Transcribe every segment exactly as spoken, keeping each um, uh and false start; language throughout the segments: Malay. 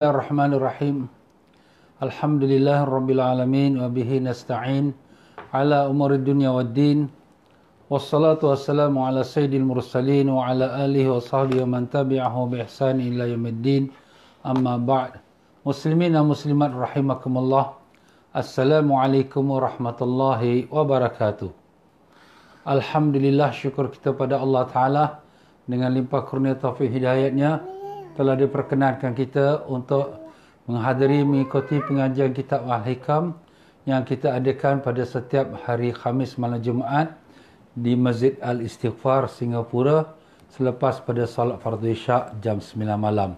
Bismillahirrahmanirrahim. Alhamdulillah Rabbil Alamin. Wabihi nasta'in ala umurid dunya waddin. Wassalatu wassalamu ala sayyidil mursalin wa ala alihi wa sahbihi wa man tabi'ahu bi ihsani ila yaumiddin. Amma ba'd. Muslimin wa muslimat rahimakumullah. Assalamualaikum warahmatullahi wabarakatuh. Alhamdulillah, syukur kita pada Allah Ta'ala dengan limpah kurnia taufik hidayatnya telah diperkenankan kita untuk menghadiri mengikuti pengajian kitab Al-Hikam yang kita adakan pada setiap hari Khamis malam Jumaat di Masjid Al-Istighfar, Singapura, selepas pada salat fardu isyak jam sembilan malam.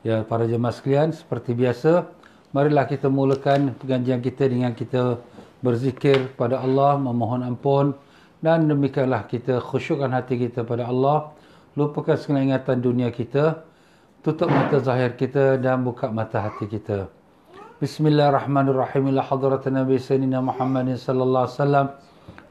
Ya, para jemaah sekalian, seperti biasa, marilah kita mulakan pengajian kita dengan kita berzikir pada Allah, memohon ampun, dan demikianlah kita khusyukkan hati kita pada Allah, lupakan segala ingatan dunia kita, tutup mata zahir kita dan buka mata hati kita. Bismillahirrahmanirrahim. Ila hadrat Nabi Sayyidina Muhammadin sallallahu alaihi wasallam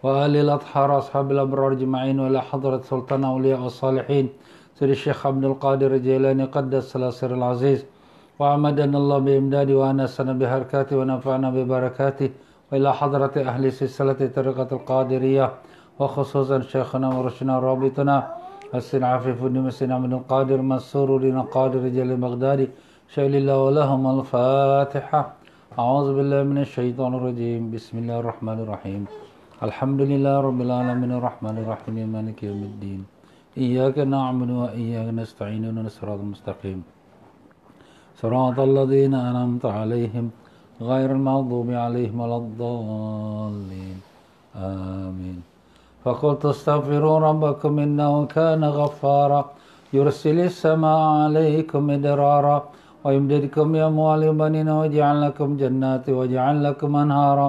wa alil athhar ashabil abrar jami'in wa ila hadrat sultan awliya as-salihin Sayyid Syekh Abdul Qadir Jilani qaddasal sirul aziz wa amadana Allah bi imdadi wa anasana bi harakati wa nafa'ana bi barakati wa ila hadrat ahli silsilati tariqatul qadiriyah wa khususan syekhana wa mursyidina rabitana السن عفيف النمسن عبد القادر منصور لنا قادر رجال بغدادي شعل الله ولهم الفاتحة أعوذ بالله من الشيطان الرجيم بسم الله الرحمن الرحيم الحمد لله رب العالمين الرحمن الرحيم مالك يوم الدين إياك نعبد وإياك نستعين اهدنا الصراط المستقيم صراط الذين أنعمت عليهم غير المغضوب عليهم ولا الضالين آمين فقلت استغفروا ربكم إنه كان غفارا يرسل السماء عليكم مدرارا ويمددكم بأموال وبنين ويجعل لكم جنات ويجعل لكم أنهارا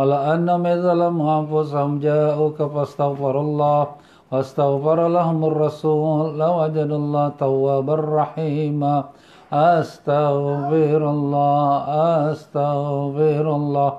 ولأنهم إذ ظلموا أنفسهم جاءوك فاستغفروا الله واستغفر لهم الرسول لوجدوا الله توابا رحيما أستغفر الله أستغفر الله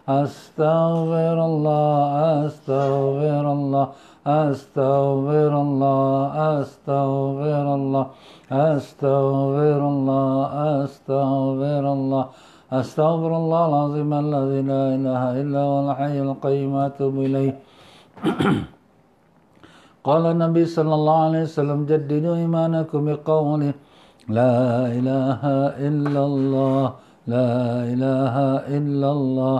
أستغفر الله أستغفر الله أستغفر الله أستغفر الله أستغفر الله أستغفر الله أستغفر الله العظيم الذي لا إله إلا هو الحي القيوم وأتوب إليه قال النبي صلى الله عليه وسلم جددوا إيمانكم بقوله لا إله إلا الله لا إله إلا الله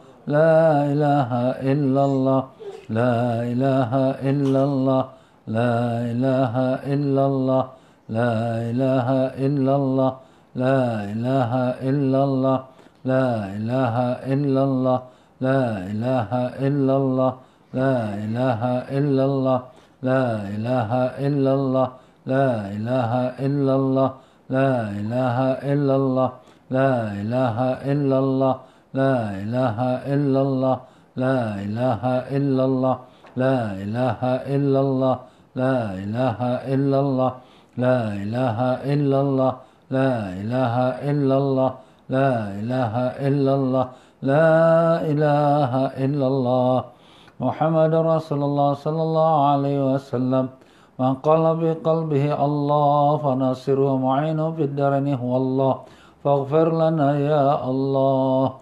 لا إله إلا الله لا إله إلا الله لا إله إلا الله لا إله إلا الله لا إله إلا الله لا إله إلا الله لا إله إلا الله لا إله إلا الله لا إله إلا الله لا إله إلا الله لا إله إلا الله لا إله إلا الله لا إله إلا الله لا إله إلا الله لا إله إلا الله لا إله إلا الله لا إله إلا الله لا إله إلا الله لا إله إلا الله لا إله إلا الله لا إله إلا الله محمد رسول الله صلى الله عليه وسلم Man qala bi qalbihi Allah fa nasiruhu mu'inu fid darani huwa Allah. Faghfir lana ya Allah.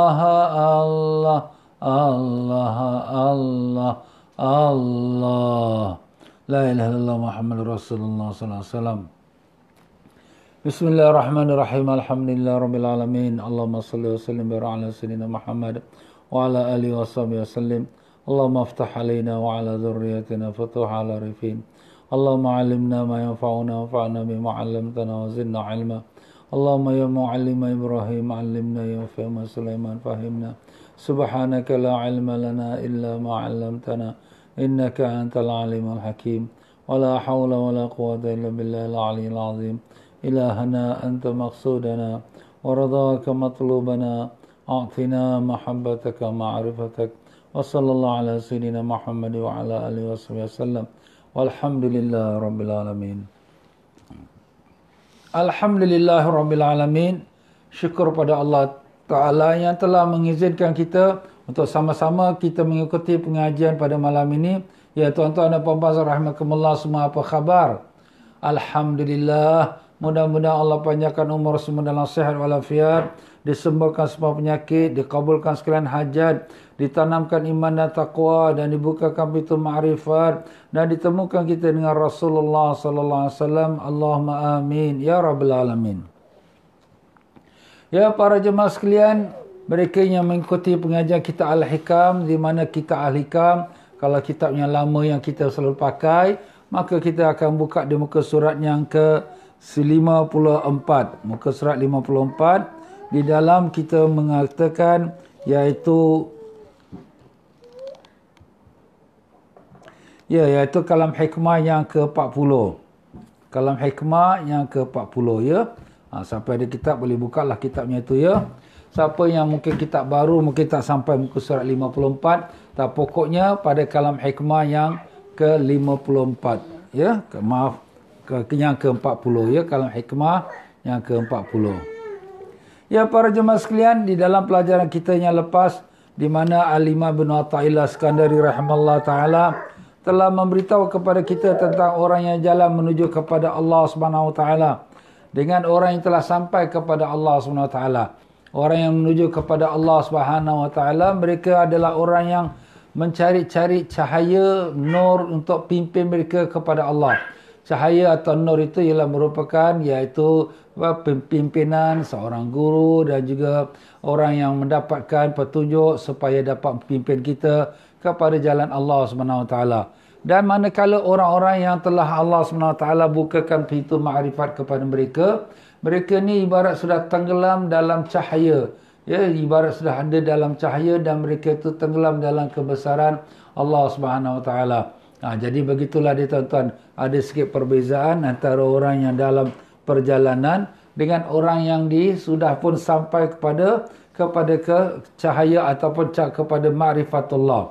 Allah Allah Allah. La ilaha illallah Muhammadur Rasulullah sallallahu alaihi wasallam. Bismillahirrahmanirrahim. Alhamdulillah rabbil alamin. Allahumma salli wa sallim wa ala sayyidina Muhammad wa ala alihi wa sahbihi wasallim. Allahumma aftah alaina wa ala dhurriyyatina futuha ala rifin. Allahumma 'allimna ma yanfa'una wanfa'na bima 'allamtana wa zidna 'ilma. Allahumma ya mu'allima Ibrahim 'allimna ya mufahhima Sulaiman fahhimna. Subhanaka la 'ilma lana illa ma 'allamtana innaka antal 'alimul hakim. Wa la hawla wa la quwwata illa billahil 'aliyyil 'azhim. إلهنا أنت مقصودنا ورضاك مطلوبنا أعطنا محبتك معرفتك وصلى الله على سيدنا محمد وعلى آله وصحبه وسلم والحمد لله رب العالمين. Alhamdulillah Rabbil Alamin. Syukur pada Allah Ta'ala yang telah mengizinkan kita untuk sama-sama kita mengikuti pengajian pada malam ini. Ya tuan-tuan dan puan-puan rahimakumullah, semua apa khabar? Alhamdulillah. Mudah-mudahan Allah panjangkan umur semua dalam sihat walafiat, disembuhkan semua penyakit, dikabulkan sekalian hajat, ditanamkan iman dan taqwa, dan dibukakan pintu ma'rifat, dan ditemukan kita dengan Rasulullah sallallahu alaihi wasallam. Allahumma amin ya rabbal alamin. Ya para jemaah sekalian, mereka yang mengikuti pengajian kita Al-Hikam, di mana kita Al-Hikam, kalau kitab yang lama yang kita selalu pakai, maka kita akan buka di muka surat yang ke lima puluh empat, muka surat lima puluh empat, di dalam kita mengatakan iaitu ya iaitu kalam hikmah yang ke empat puluh. Kalam hikmah yang ke empat puluh ya. Ha, siapa ada kitab boleh bukalah kitabnya itu ya. Siapa yang mungkin kitab baru mungkin tak sampai muka surat lima puluh empat, tak pokoknya pada kalam hikmah yang ke lima puluh empat ya. Maaf, yang ke empat puluh ya, kalam hikmah yang ke empat puluh. Ya para jemaah sekalian, di dalam pelajaran kita yang lepas, di mana Alimah ibn Ata'illah Skandari rahimahullah ta'ala telah memberitahu kepada kita tentang orang yang jalan menuju kepada Allah Subhanahu ta'ala dengan orang yang telah sampai kepada Allah Subhanahu ta'ala. Orang yang menuju kepada Allah Subhanahu ta'ala, mereka adalah orang yang mencari-cari cahaya nur untuk pimpin mereka kepada Allah. Cahaya atau nur itu ialah merupakan iaitu pimpinan seorang guru dan juga orang yang mendapatkan petunjuk supaya dapat memimpin kita kepada jalan Allah Subhanahu Wa Taala. Dan manakala orang-orang yang telah Allah Subhanahu Wa Taala bukakan pintu makrifat kepada mereka, mereka ni ibarat sudah tenggelam dalam cahaya. Ya, ibarat sudah ada dalam cahaya dan mereka itu tenggelam dalam kebesaran Allah Subhanahu Wa Taala. Ha, jadi begitulah dia tuan-tuan. Ada sikit perbezaan antara orang yang dalam perjalanan dengan orang yang di sudah pun sampai kepada kepada ke cahaya ataupun kepada ma'rifatullah.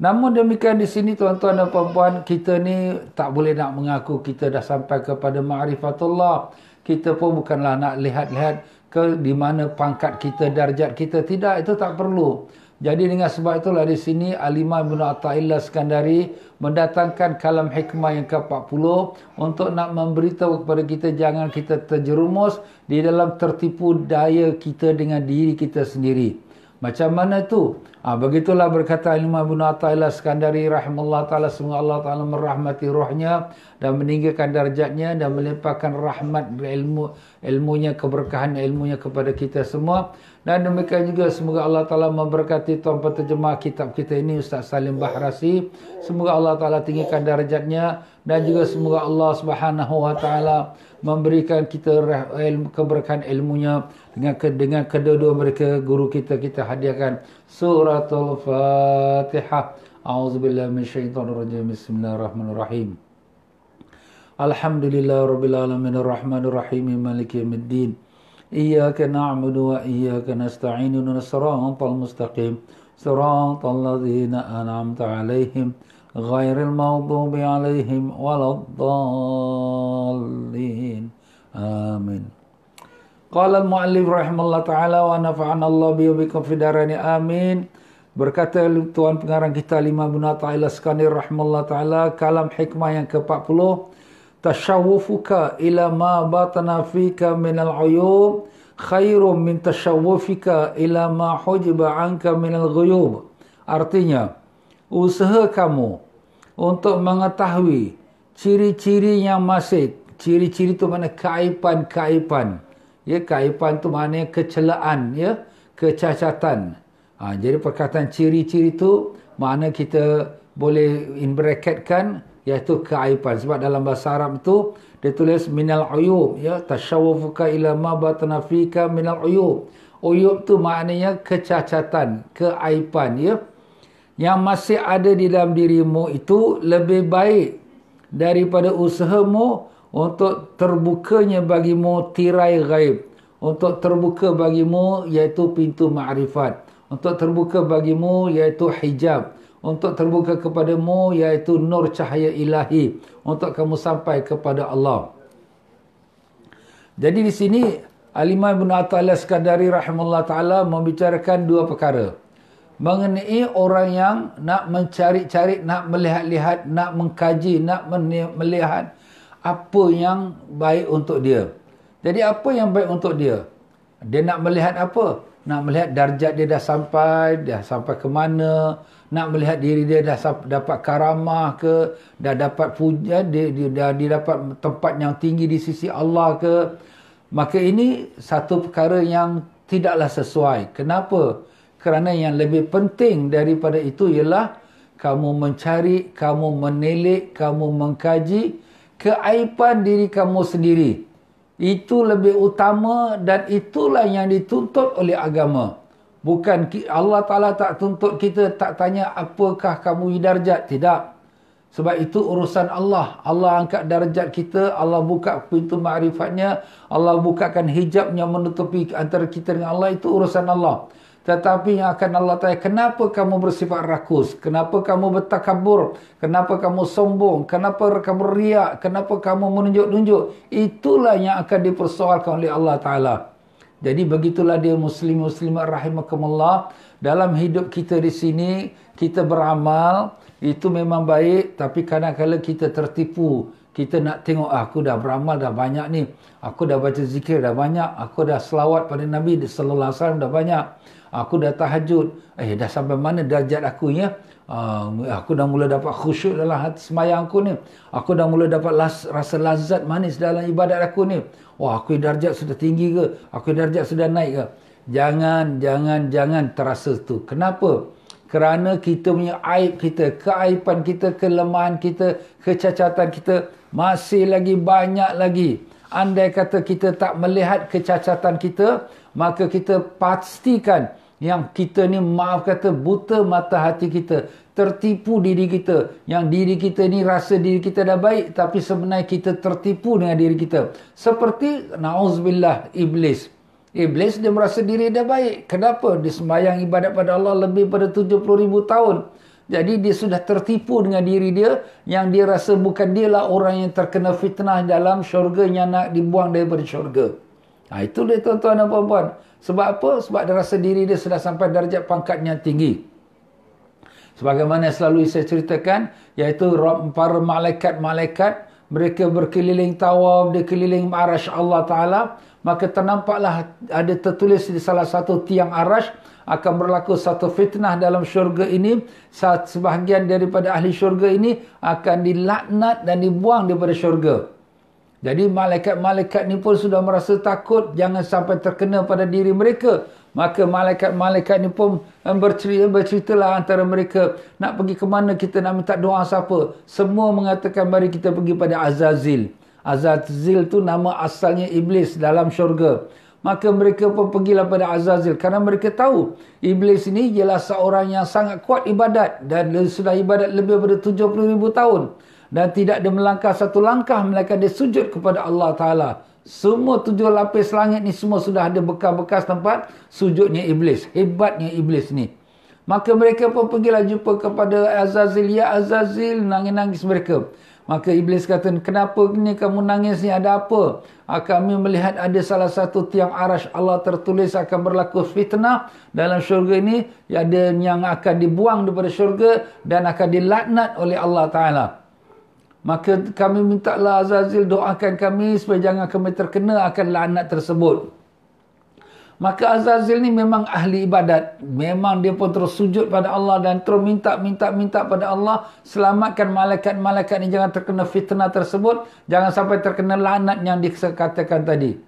Namun demikian di sini tuan-tuan dan puan-puan, kita ni tak boleh nak mengaku kita dah sampai kepada ma'rifatullah. Kita pun bukanlah nak lihat-lihat ke di mana pangkat kita, darjat kita. Tidak, itu tak perlu. Jadi dengan sebab itulah di sini Alimah ibn Ata'illah Skandari mendatangkan kalam hikmah yang ke empat puluh untuk nak memberitahu kepada kita jangan kita terjerumus di dalam tertipu daya kita dengan diri kita sendiri. Macam mana tu? Ha, begitulah berkata Alimah ibn Ata'illah Skandari rahimahullah ta'ala, semoga Allah ta'ala merahmati rohnya dan meninggikan darjatnya dan melimpahkan rahmat ilmu, ilmunya, keberkahan ilmunya kepada kita semua. Dan demikian juga semoga Allah Ta'ala memberkati tuan penterjemah kitab kita ini, Ustaz Salim Bahrasi. Semoga Allah Ta'ala tinggikan darjatnya. Dan juga semoga Allah Subhanahu Wa Ta'ala memberikan kita keberkahan ilmunya. Dengan, dengan kedua-dua mereka, guru kita, kita hadiahkan Suratul Fatihah. A'udzubillahi minasyaitonirrajim. Bismillahirrahmanirrahim. Alhamdulillah Rabbil Alamin Ar-Rahmanirrahim Maliki Yawmiddin. Iyyaka na'budu wa iyyaka nasta'in ihdinas siratal mustaqim siratal ladzina an'amta 'alaihim ghairil maghdubi 'alaihim waladdallin. Amin. Qala al-mu'allif rahimahullah ta'ala wa nafa'ana Allah bi bikum fid darani amin. Berkata tuan pengarang kita Alimah ibn Ata'illah Skandari rahimahullah ta'ala, kalam hikmah yang ke-empat puluh, tashawufuka ila ma batana fika minal uyub khairum min tashawufika ila ma hujiba anka minal ghuyub. Artinya, usaha kamu untuk mengetahui ciri-ciri yang masih. Ciri-ciri tu mana kaipan-kaipan. Ya, kaipan tu maknanya kecelaan, ya, kecacatan. Ha, jadi perkataan ciri-ciri tu makna kita boleh in bracket kan, iaitu keaipan. Sebab dalam bahasa Arab tu dia tulis minal uyub, ya, tashawufuka ila ma batna fika minal uyub. Uyub tu maknanya kecacatan, keaipan, ya, yang masih ada di dalam dirimu itu lebih baik daripada usahamu untuk terbukanya bagimu tirai ghaib, untuk terbuka bagimu iaitu pintu ma'rifat, untuk terbuka bagimu iaitu hijab, untuk terbuka kepadamu iaitu nur cahaya ilahi, untuk kamu sampai kepada Allah. Jadi di sini Alimah ibn Ata'illah Skandari rahimahullah ta'ala membicarakan dua perkara. Mengenai orang yang nak mencari-cari, nak melihat-lihat, nak mengkaji, nak melihat apa yang baik untuk dia. Jadi apa yang baik untuk dia? Dia nak melihat apa? Nak melihat darjat dia dah sampai, dah sampai ke mana, nak melihat diri dia dah dapat karamah ke, dah dapat puja, dia, dia dah dia dapat tempat yang tinggi di sisi Allah ke. Maka ini satu perkara yang tidaklah sesuai. Kenapa? Kerana yang lebih penting daripada itu ialah kamu mencari, kamu menilik, kamu mengkaji keaiban diri kamu sendiri. Itu lebih utama dan itulah yang dituntut oleh agama. Bukan Allah Ta'ala tak tuntut kita, tak tanya apakah kamu darjat. Tidak. Sebab itu urusan Allah. Allah angkat darjat kita, Allah buka pintu ma'rifatnya, Allah bukakan hijabnya menutupi antara kita dengan Allah. Itu urusan Allah. Tetapi yang akan Allah tanya, kenapa kamu bersifat rakus? Kenapa kamu bertakabur? Kenapa kamu sombong? Kenapa kamu riak? Kenapa kamu menunjuk-nunjuk? Itulah yang akan dipersoalkan oleh Allah Ta'ala. Jadi begitulah dia muslim-muslimat rahimakumullah. Dalam hidup kita di sini, kita beramal, itu memang baik. Tapi kadang-kadang kita tertipu. Kita nak tengok, ah, aku dah beramal dah banyak ni. Aku dah baca zikir dah banyak. Aku dah selawat pada Nabi sallallahu alaihi wasallam dah banyak. Aku dah tahajud. Eh, dah sampai mana darjat aku, ya? Uh, aku dah mula dapat khusyuk dalam hati semayang aku ni. Aku dah mula dapat las, rasa lazat manis dalam ibadat aku ni. Wah, aku darjat sudah tinggi ke? Aku darjat sudah naik ke? Jangan, jangan, jangan terasa tu. Kenapa? Kerana kita punya aib kita, keaiban kita, kelemahan kita, kecacatan kita masih lagi banyak lagi. Andai kata kita tak melihat kecacatan kita, maka kita pastikan yang kita ni, maaf kata, buta mata hati kita, tertipu diri kita. Yang diri kita ni rasa diri kita dah baik, tapi sebenarnya kita tertipu dengan diri kita. Seperti na'uzubillah iblis. Iblis dia merasa diri dia baik. Kenapa? Dia sembahyang ibadat pada Allah lebih pada tujuh puluh ribu tahun. Jadi dia sudah tertipu dengan diri dia, yang dia rasa bukan dia lah orang yang terkena fitnah dalam syurga, yang nak dibuang daripada syurga. Ha, itu dia tuan-tuan dan puan-puan. Sebab apa? Sebab dia rasa diri dia sudah sampai darjat pangkatnya tinggi. Sebagaimana selalu saya ceritakan, iaitu para malaikat-malaikat, mereka berkeliling tawaf, dia keliling arasy Allah Ta'ala. Maka ternampaklah ada tertulis di salah satu tiang arasy akan berlaku satu fitnah dalam syurga ini. Sebahagian daripada ahli syurga ini akan dilaknat dan dibuang daripada syurga. Jadi malaikat-malaikat ni pun sudah merasa takut jangan sampai terkena pada diri mereka. Maka malaikat-malaikatnya pun bercerita, berceritalah antara mereka, nak pergi ke mana kita, nak minta doa siapa. Semua mengatakan mari kita pergi pada Azazil. Azazil tu nama asalnya Iblis dalam syurga. Maka mereka pun pergilah pada Azazil, kerana mereka tahu Iblis ini ialah seorang yang sangat kuat ibadat, dan sudah ibadat lebih daripada tujuh puluh ribu tahun. Dan tidak dia melangkah satu langkah melainkan dia sujud kepada Allah Ta'ala. Semua tujuh lapis langit ni semua sudah ada bekas-bekas tempat sujudnya Iblis. Hebatnya Iblis ni. Maka mereka pun pergilah jumpa kepada Azazil. Ya Azazil, nangis-nangis mereka. Maka Iblis kata, kenapa ni kamu nangis ni, ada apa? Kami melihat ada salah satu tiang arasy Allah tertulis akan berlaku fitnah dalam syurga ini. Ada yang akan dibuang daripada syurga dan akan dilaknat oleh Allah Ta'ala. Maka kami mintalah Azazil, doakan kami supaya jangan kami terkena akan laknat tersebut. Maka Azazil ni memang ahli ibadat. Memang dia pun terus sujud pada Allah dan terus minta, minta, minta pada Allah. Selamatkan malaikat-malaikat ni jangan terkena fitnah tersebut. Jangan sampai terkena laknat yang dikatakan tadi.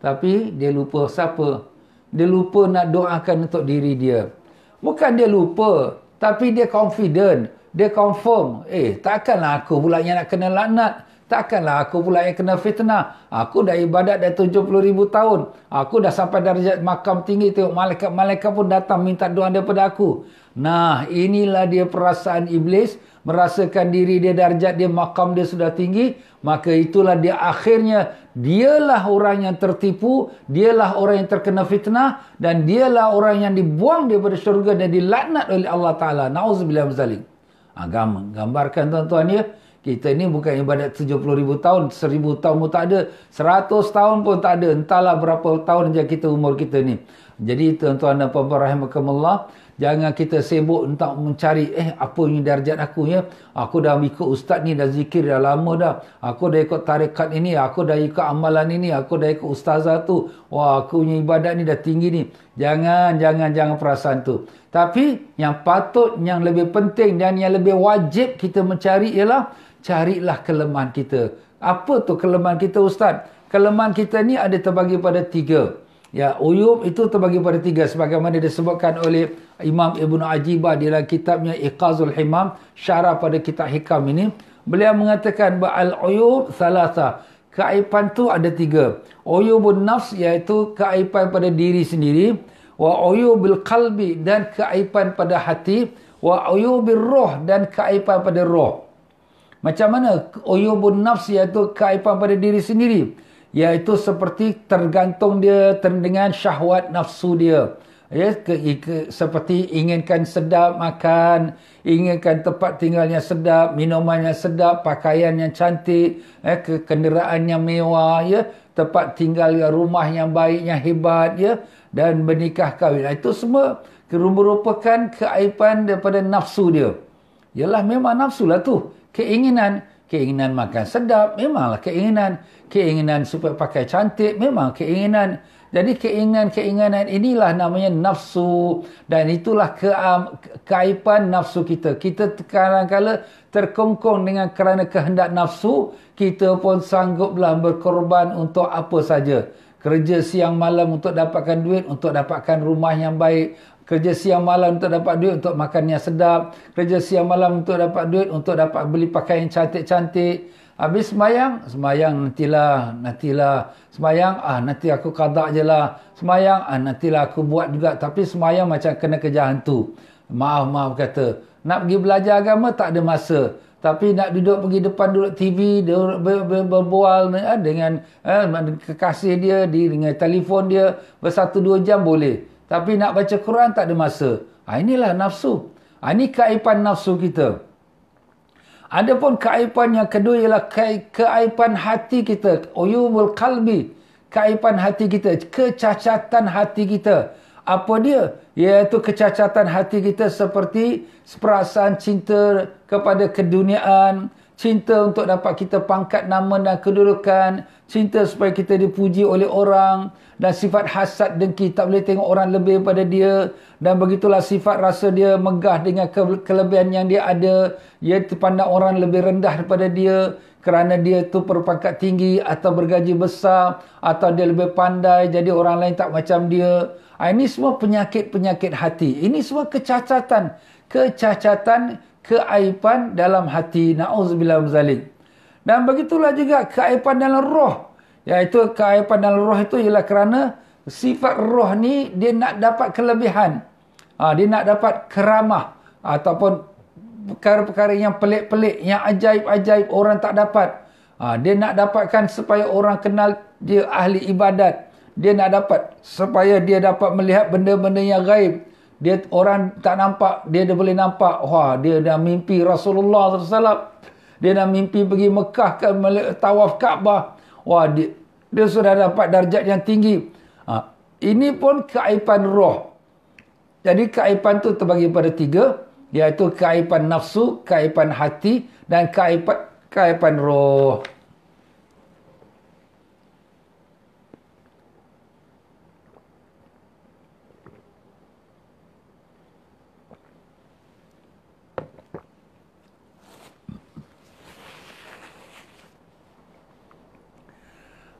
Tapi dia lupa siapa? Dia lupa nak doakan untuk diri dia. Bukan dia lupa, tapi dia confident. Dia confirm, eh takkanlah aku pula yang nak kena laknat. Takkanlah aku pula yang kena fitnah. Aku dah ibadat dah tujuh puluh ribu tahun. Aku dah sampai darjat makam tinggi. Tengok malaikat-malaikat pun datang minta doa daripada aku. Nah, inilah dia perasaan Iblis. Merasakan diri dia, darjat dia, makam dia sudah tinggi. Maka itulah dia akhirnya. Dialah orang yang tertipu. Dialah orang yang terkena fitnah. Dan dialah orang yang dibuang daripada syurga dan dilaknat oleh Allah Ta'ala. Na'udzubillah min zalik. Agama gambarkan tuan-tuan ya, kita ni bukan ibadat tujuh puluh ribu tahun, seribu tahun pun tak ada, seratus tahun pun tak ada, entahlah berapa tahun je kita umur kita ni. Jadi tuan-tuan dan puan-puan rahimakumullah, jangan kita sibuk untuk mencari eh apa ni darjat aku ya. Aku dah ikut ustaz ni, dah zikir dah lama dah. Aku dah ikut tarekat ini, aku dah ikut amalan ini, aku dah ikut ustazah tu. Wah, aku punya ibadat ni dah tinggi ni. Jangan, jangan, jangan perasaan tu. Tapi yang patut, yang lebih penting dan yang lebih wajib kita mencari ialah carilah kelemahan kita. Apa tu kelemahan kita ustaz? Kelemahan kita ni ada terbagi pada tiga. Ya, uyub itu terbagi pada tiga sebagaimana disebutkan oleh Imam Ibnu Ajiba dalam kitabnya Iqazul Himam, syarah pada kitab Hikam ini. Beliau mengatakan al-uyub thalatha, keaiban tu ada tiga. Uyubun nafs, iaitu keaiban pada diri sendiri, wa uyubil qalbi, dan keaiban pada hati, wa uyubil ruh, dan keaiban pada roh. Macam mana uyubun nafs, iaitu keaiban pada diri sendiri? Iaitu seperti tergantung dia dengan syahwat nafsu dia. Ya, ke, ke, seperti inginkan sedap makan, inginkan tempat tinggalnya sedap, minumannya sedap, pakaian yang cantik, ya, ke, kenderaan yang mewah, ya, tempat tinggal rumah yang baik, yang hebat, ya, dan bernikah kahwin. Itu semua merupakan keaiban daripada nafsu dia. Yalah, memang nafsu lah tu. Keinginan. Keinginan makan sedap, memanglah keinginan. Keinginan supaya pakai cantik, memang keinginan. Jadi keinginan-keinginan inilah namanya nafsu. Dan itulah ke, um, keaiban nafsu kita. Kita kadang-kadang terkongkong dengan kerana kehendak nafsu. Kita pun sangguplah berkorban untuk apa saja. Kerja siang malam untuk dapatkan duit, untuk dapatkan rumah yang baik. Kerja siang malam untuk dapat duit untuk makan yang sedap. Kerja siang malam untuk dapat duit untuk dapat beli pakaian cantik-cantik. Habis sembahyang, sembahyang nantilah, nantilah. Sembahyang, ah nanti aku qadak je lah. Sembahyang, ah nantilah aku buat juga. Tapi sembahyang macam kena kerja hantu. Maaf-maaf kata. Nak pergi belajar agama tak ada masa. Tapi nak duduk pergi depan duduk T V, duduk ber, ber, berbual eh, dengan eh, kekasih dia, di, dengan telefon dia. Bersatu dua jam boleh. Tapi nak baca Quran tak ada masa. Ha, inilah nafsu. Ha, ini keaiban nafsu kita. Adapun keaiban yang kedua ialah ke keaiban hati kita. Uyubul qalbi. Keaiban hati kita. Kecacatan hati kita. Apa dia? Iaitu kecacatan hati kita seperti perasaan cinta kepada keduniaan, cinta untuk dapat kita pangkat, nama dan kedudukan, cinta supaya kita dipuji oleh orang, dan sifat hasad dengki, tak boleh tengok orang lebih daripada dia, dan begitulah sifat rasa dia megah dengan ke kelebihan yang dia ada, iaitu pandang orang lebih rendah daripada dia kerana dia tu berpangkat tinggi atau bergaji besar atau dia lebih pandai jadi orang lain tak macam dia. Ini semua penyakit-penyakit hati, ini semua kecacatan, kecacatan keaiban dalam hati. Na'udzubillah min zalik. Dan begitulah juga keaiban dalam roh, iaitu keaiban dalam roh itu ialah kerana sifat roh ni dia nak dapat kelebihan, ha, dia nak dapat keramah ataupun perkara-perkara yang pelik-pelik, yang ajaib-ajaib orang tak dapat, ha, dia nak dapatkan supaya orang kenal dia ahli ibadat, dia nak dapat supaya dia dapat melihat benda-benda yang gaib. Dia orang tak nampak, dia dah boleh nampak. Wah, dia dah mimpi Rasulullah sallallahu alaihi wasallam. Dia dah mimpi pergi Mekah ke tawaf Kaabah. Wah, dia, dia sudah dapat darjat yang tinggi. Ha, ini pun keaiban roh. Jadi keaiban tu terbagi pada tiga, iaitu keaiban nafsu, keaiban hati dan keaiban keaiban roh.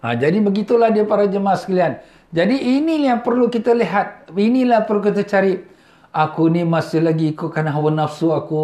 Ha, jadi begitulah dia para jemaah sekalian. Jadi inilah yang perlu kita lihat, inilah perlu kita cari. Aku ni masih lagi ikutkan hawa nafsu aku.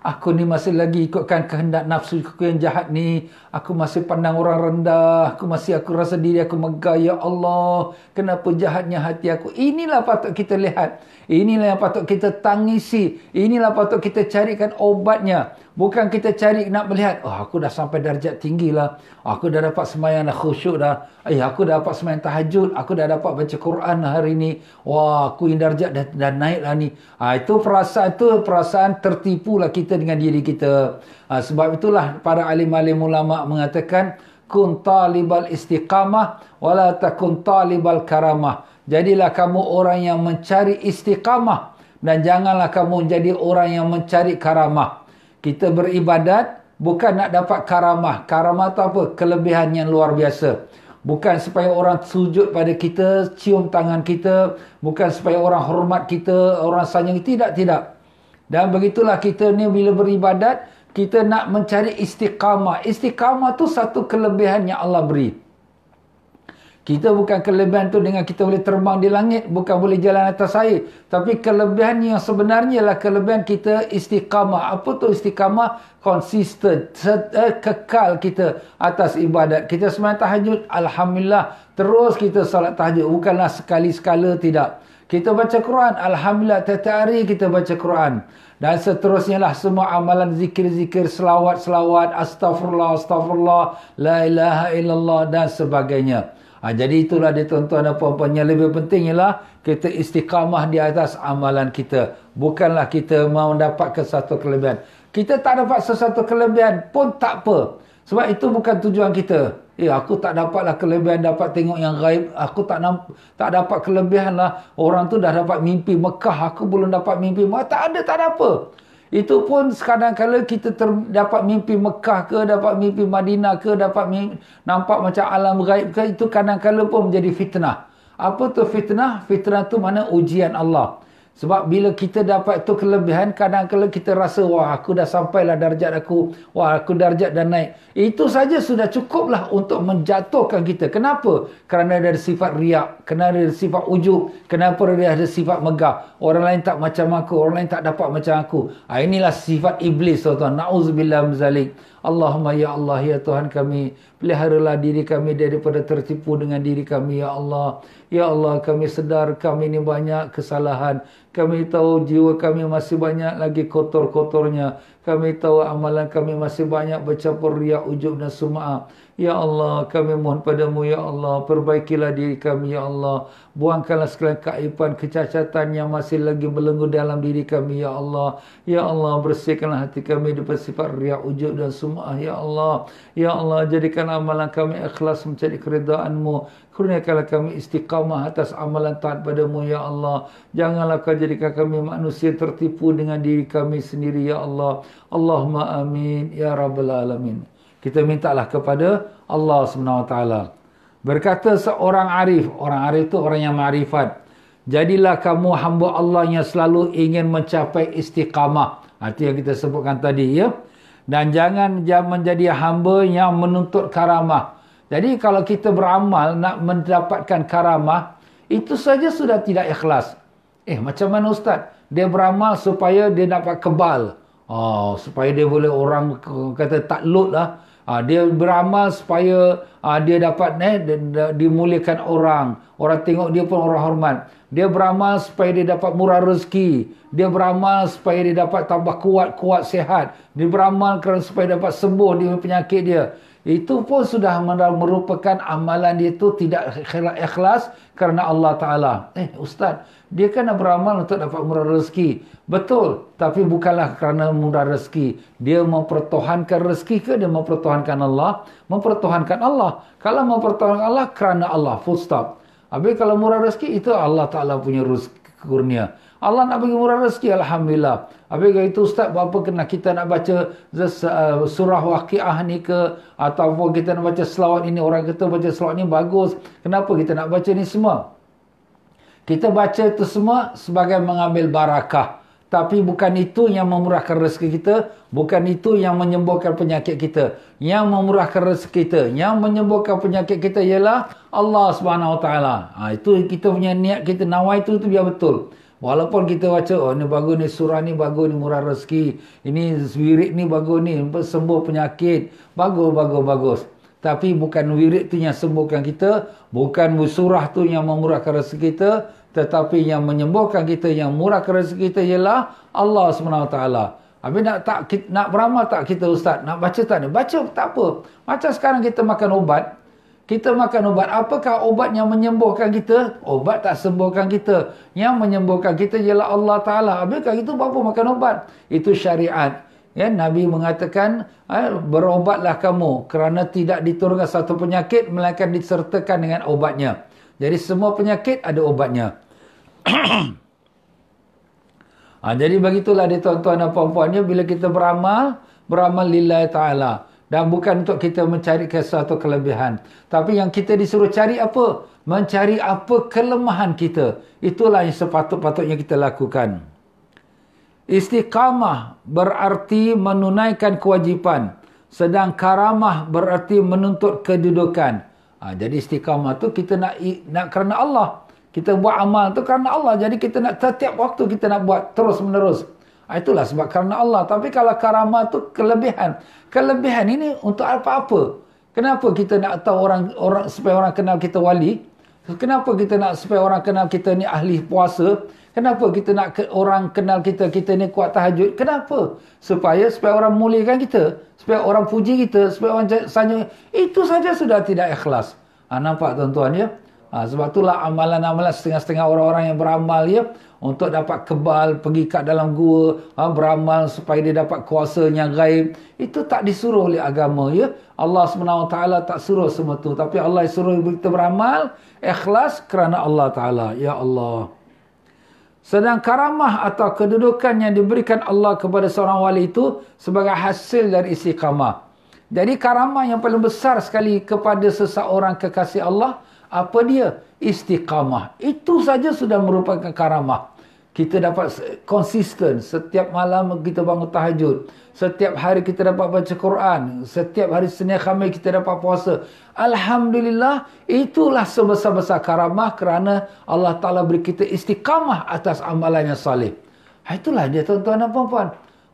Aku ni masih lagi ikutkan kehendak nafsu aku yang jahat ni. Aku masih pandang orang rendah. Aku masih aku rasa diri aku megah. Ya Allah, kenapa jahatnya hati aku? Inilah patut kita lihat. Inilah yang patut kita tangisi. Inilah patut kita carikan obatnya. Bukan kita cari nak melihat, oh, aku dah sampai darjat tinggi lah. Aku dah dapat sembahyang dah khusyuk dah. Eh, aku dah dapat sembahyang tahajud. Aku dah dapat baca Quran hari ni. Wah, aku yang darjat dah, dah naik lah ni. Ha, itu perasaan tu, perasaan tertipu lah kita dengan diri kita. Ha, sebab itulah para alim-alim ulama mengatakan, kun talibal istiqamah wala takun talibal karamah. Jadilah kamu orang yang mencari istiqamah dan janganlah kamu jadi orang yang mencari karamah. Kita beribadat bukan nak dapat karamah. Karamah itu apa? Kelebihan yang luar biasa. Bukan supaya orang sujud pada kita, cium tangan kita. Bukan supaya orang hormat kita, orang sanjung. Tidak, tidak. Dan begitulah kita ni bila beribadat, kita nak mencari istiqamah. Istiqamah tu satu kelebihan yang Allah beri. Kita bukan kelebihan tu dengan kita boleh terbang di langit, bukan boleh jalan atas air. Tapi kelebihan yang sebenarnya ialah kelebihan kita istiqamah. Apa tu istiqamah? Konsisten, kekal kita atas ibadat. Kita sembahyang tahajud, alhamdulillah, terus kita salat tahajud. Bukanlah sekali-sekala, tidak. Kita baca Quran, alhamdulillah, tiap-tiap hari kita baca Quran. Dan seterusnya lah semua amalan zikir-zikir, selawat-selawat, astagfirullah, astagfirullah, la ilaha illallah dan sebagainya. Ha, jadi itulah dia tuan-tuan dan puan-puan, yang lebih penting ialah kita istiqamah di atas amalan kita. Bukanlah kita mahu dapatkan satu kelebihan. Kita tak dapat sesuatu kelebihan pun tak apa. Sebab itu bukan tujuan kita. Eh, aku tak dapatlah kelebihan dapat tengok yang gaib. Aku tak namp tak dapat kelebihan lah. Orang tu dah dapat mimpi Mekah. Aku belum dapat mimpi Mekah. Tak ada, tak ada apa. Itu pun kadang-kadang kita ter, dapat mimpi Mekah ke, dapat mimpi Madinah ke, dapat mimpi, nampak macam alam gaib ke, itu kadang-kadang pun menjadi fitnah. Apa tu fitnah? Fitnah tu mana ujian Allah. Sebab bila kita dapat tu kelebihan, kadang-kadang kita rasa, wah, aku dah sampailah darjat aku, wah, aku darjat dah naik. Itu saja sudah cukuplah untuk menjatuhkan kita. Kenapa? Kerana dia ada sifat riak, kerana dia ada sifat ujub, kenapa dia ada sifat megah. Orang lain tak macam aku, orang lain tak dapat macam aku. Ha, inilah sifat iblis, tuan-tuan. Na'udzubillah min zalik. Allahumma ya Allah, ya Tuhan kami, peliharalah diri kami daripada tertipu dengan diri kami, ya Allah. Ya Allah, kami sedar kami ini banyak kesalahan. Kami tahu jiwa kami masih banyak lagi kotor-kotornya. Kami tahu amalan kami masih banyak bercampur riya, ujub dan sum'ah. Ya Allah, kami mohon padamu, ya Allah, perbaikilah diri kami, ya Allah. Buangkanlah segala keaiban, kecacatan yang masih lagi belenggu dalam diri kami, ya Allah. Ya Allah, bersihkanlah hati kami daripada sifat riya, ujub dan sum'ah, ya Allah. Ya Allah, jadikan amalan kami ikhlas mencari keridaan-Mu. Kurniakanlah kami istiqamah atas amalan taat padamu, ya Allah. Janganlah kau jadikan kami manusia tertipu dengan diri kami sendiri, ya Allah. Allahumma amin ya rabbal alamin. Kita mintalah kepada Allah subhanahu wa taala. Berkata seorang arif, orang arif itu orang yang ma'rifat, jadilah kamu hamba Allah yang selalu ingin mencapai istiqamah. Itu yang kita sebutkan tadi, ya. Dan jangan menjadi hamba yang menuntut karamah. Jadi kalau kita beramal nak mendapatkan karamah, itu saja sudah tidak ikhlas. Eh, macam mana Ustaz? Dia beramal supaya dia dapat kebal. Oh, supaya dia boleh orang kata taklud lah. Ha, dia beramal supaya ha, dia dapat eh, dimuliakan orang. Orang tengok dia pun orang hormat. Dia beramal supaya dia dapat murah rezeki. Dia beramal supaya dia dapat tambah kuat-kuat sihat. Dia beramal kerana supaya dapat sembuh dari penyakit dia. Itu pun sudah merupakan amalan dia itu tidak ikhlas kerana Allah Ta'ala. Eh Ustaz, dia kan beramal untuk dapat murah rezeki. Betul, tapi bukanlah kerana murah rezeki. Dia mempertahankan rezeki ke dia mempertahankan Allah? Mempertahankan Allah. Kalau mempertahankan Allah, kerana Allah, full stop. Habis kalau murah rezeki, itu Allah Ta'ala punya rezeki kurnia. Allah nak bagi murah rezeki, alhamdulillah. Habis itu Ustaz, apa kena kita nak baca surah Waqiah ni ke, ataupun kita nak baca selawat ini? Orang kata baca selawat ni bagus, kenapa kita nak baca ni semua? Kita baca itu semua sebagai mengambil barakah, tapi bukan itu yang memurahkan rezeki kita. Bukan itu yang menyembuhkan penyakit kita. Yang memurahkan rezeki kita, yang menyembuhkan penyakit kita ialah Allah subhanahu wa taala. Ha, itu kita punya niat, kita nawaitu itu biar betul. Walaupun kita baca, oh ni bagus ni, surah ni bagus ni, murah rezeki, ini wirid ni bagus ni, sembuh penyakit, bagus, bagus, bagus. Tapi bukan wirid tu yang sembuhkan kita, bukan surah tu yang memurahkan rezeki kita, tetapi yang menyembuhkan kita, yang murahkan rezeki kita ialah Allah subhanahu wa taala. Habis nak tak nak beramal tak kita Ustaz? Nak baca tak ni? Baca tak apa. Macam sekarang kita makan ubat, kita makan ubat, apakah ubat yang menyembuhkan kita? Ubat tak sembuhkan kita. Yang menyembuhkan kita ialah Allah Ta'ala. Habis kalau itu, apa makan ubat? Itu syariat. Ya, Nabi mengatakan, berobatlah kamu kerana tidak diturunkan satu penyakit, melainkan disertakan dengan ubatnya. Jadi semua penyakit ada ubatnya. ha, jadi begitulah dia tuan-tuan dan puan-puannya, bila kita beramal, beramal lillahi ta'ala. Dan bukan untuk kita mencari sesuatu kelebihan. Tapi yang kita disuruh cari apa? Mencari apa kelemahan kita. Itulah yang sepatut-patutnya kita lakukan. Istiqamah berarti menunaikan kewajipan. Sedang karamah berarti menuntut kedudukan. Ha, jadi istiqamah tu kita nak, nak kerana Allah. Kita buat amal tu kerana Allah. Jadi kita nak setiap waktu kita nak buat terus menerus. Itulah sebab kerana Allah. Tapi kalau karamah tu kelebihan. Kelebihan ini untuk apa-apa. Kenapa kita nak tahu orang, orang supaya orang kenal kita wali? Kenapa kita nak supaya orang kenal kita ni ahli puasa? Kenapa kita nak ke, orang kenal kita, kita ni kuat tahajud? Kenapa? Supaya supaya orang muliakan kita. Supaya orang puji kita. Supaya orang sanjung. Itu saja sudah tidak ikhlas. Ha, nampak tuan-tuan ya? Ha, sebab itulah amalan-amalan setengah-setengah orang-orang yang beramal ya, untuk dapat kebal, pergi kat dalam gua, ha, beramal supaya dia dapat kuasa yang gaib. Itu tak disuruh oleh agama ya. Allah subhanahu wa taala tak suruh semua tu. Tapi Allah suruh kita beramal ikhlas kerana Allah Ta'ala. Ya Allah. Sedang karamah atau kedudukan yang diberikan Allah kepada seorang wali itu sebagai hasil dari istiqamah. Jadi karamah yang paling besar sekali kepada seseorang kekasih Allah, apa dia? Istiqamah. Itu saja sudah merupakan karamah. Kita dapat konsisten. Setiap malam kita bangun tahajud. Setiap hari kita dapat baca Quran. Setiap hari Senin Khamis kita dapat puasa. Alhamdulillah, itulah sebesar-besar karamah kerana Allah Ta'ala beri kita istiqamah atas amalan yang salih. Itulah dia tuan-tuan dan puan-puan.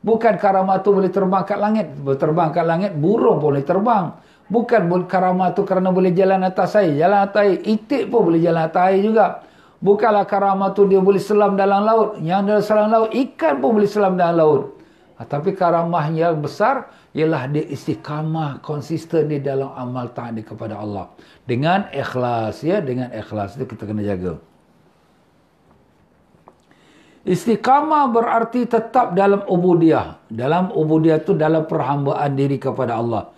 Bukan karamah tu boleh terbang kat langit. Terbang kat langit, burung boleh terbang. Bukan karamah tu kerana boleh jalan atas air. Jalan atas air, itik pun boleh jalan atas air juga. Bukanlah karamah tu dia boleh selam dalam laut. Yang dalam selam laut, ikan pun boleh selam dalam laut. Ha, tapi karamah yang besar ialah dia istiqamah, konsisten di dalam amal taat kepada Allah. Dengan ikhlas, ya, dengan ikhlas itu kita kena jaga. Istiqamah berarti tetap dalam ubudiyah. Dalam ubudiyah tu dalam perhambaan diri kepada Allah.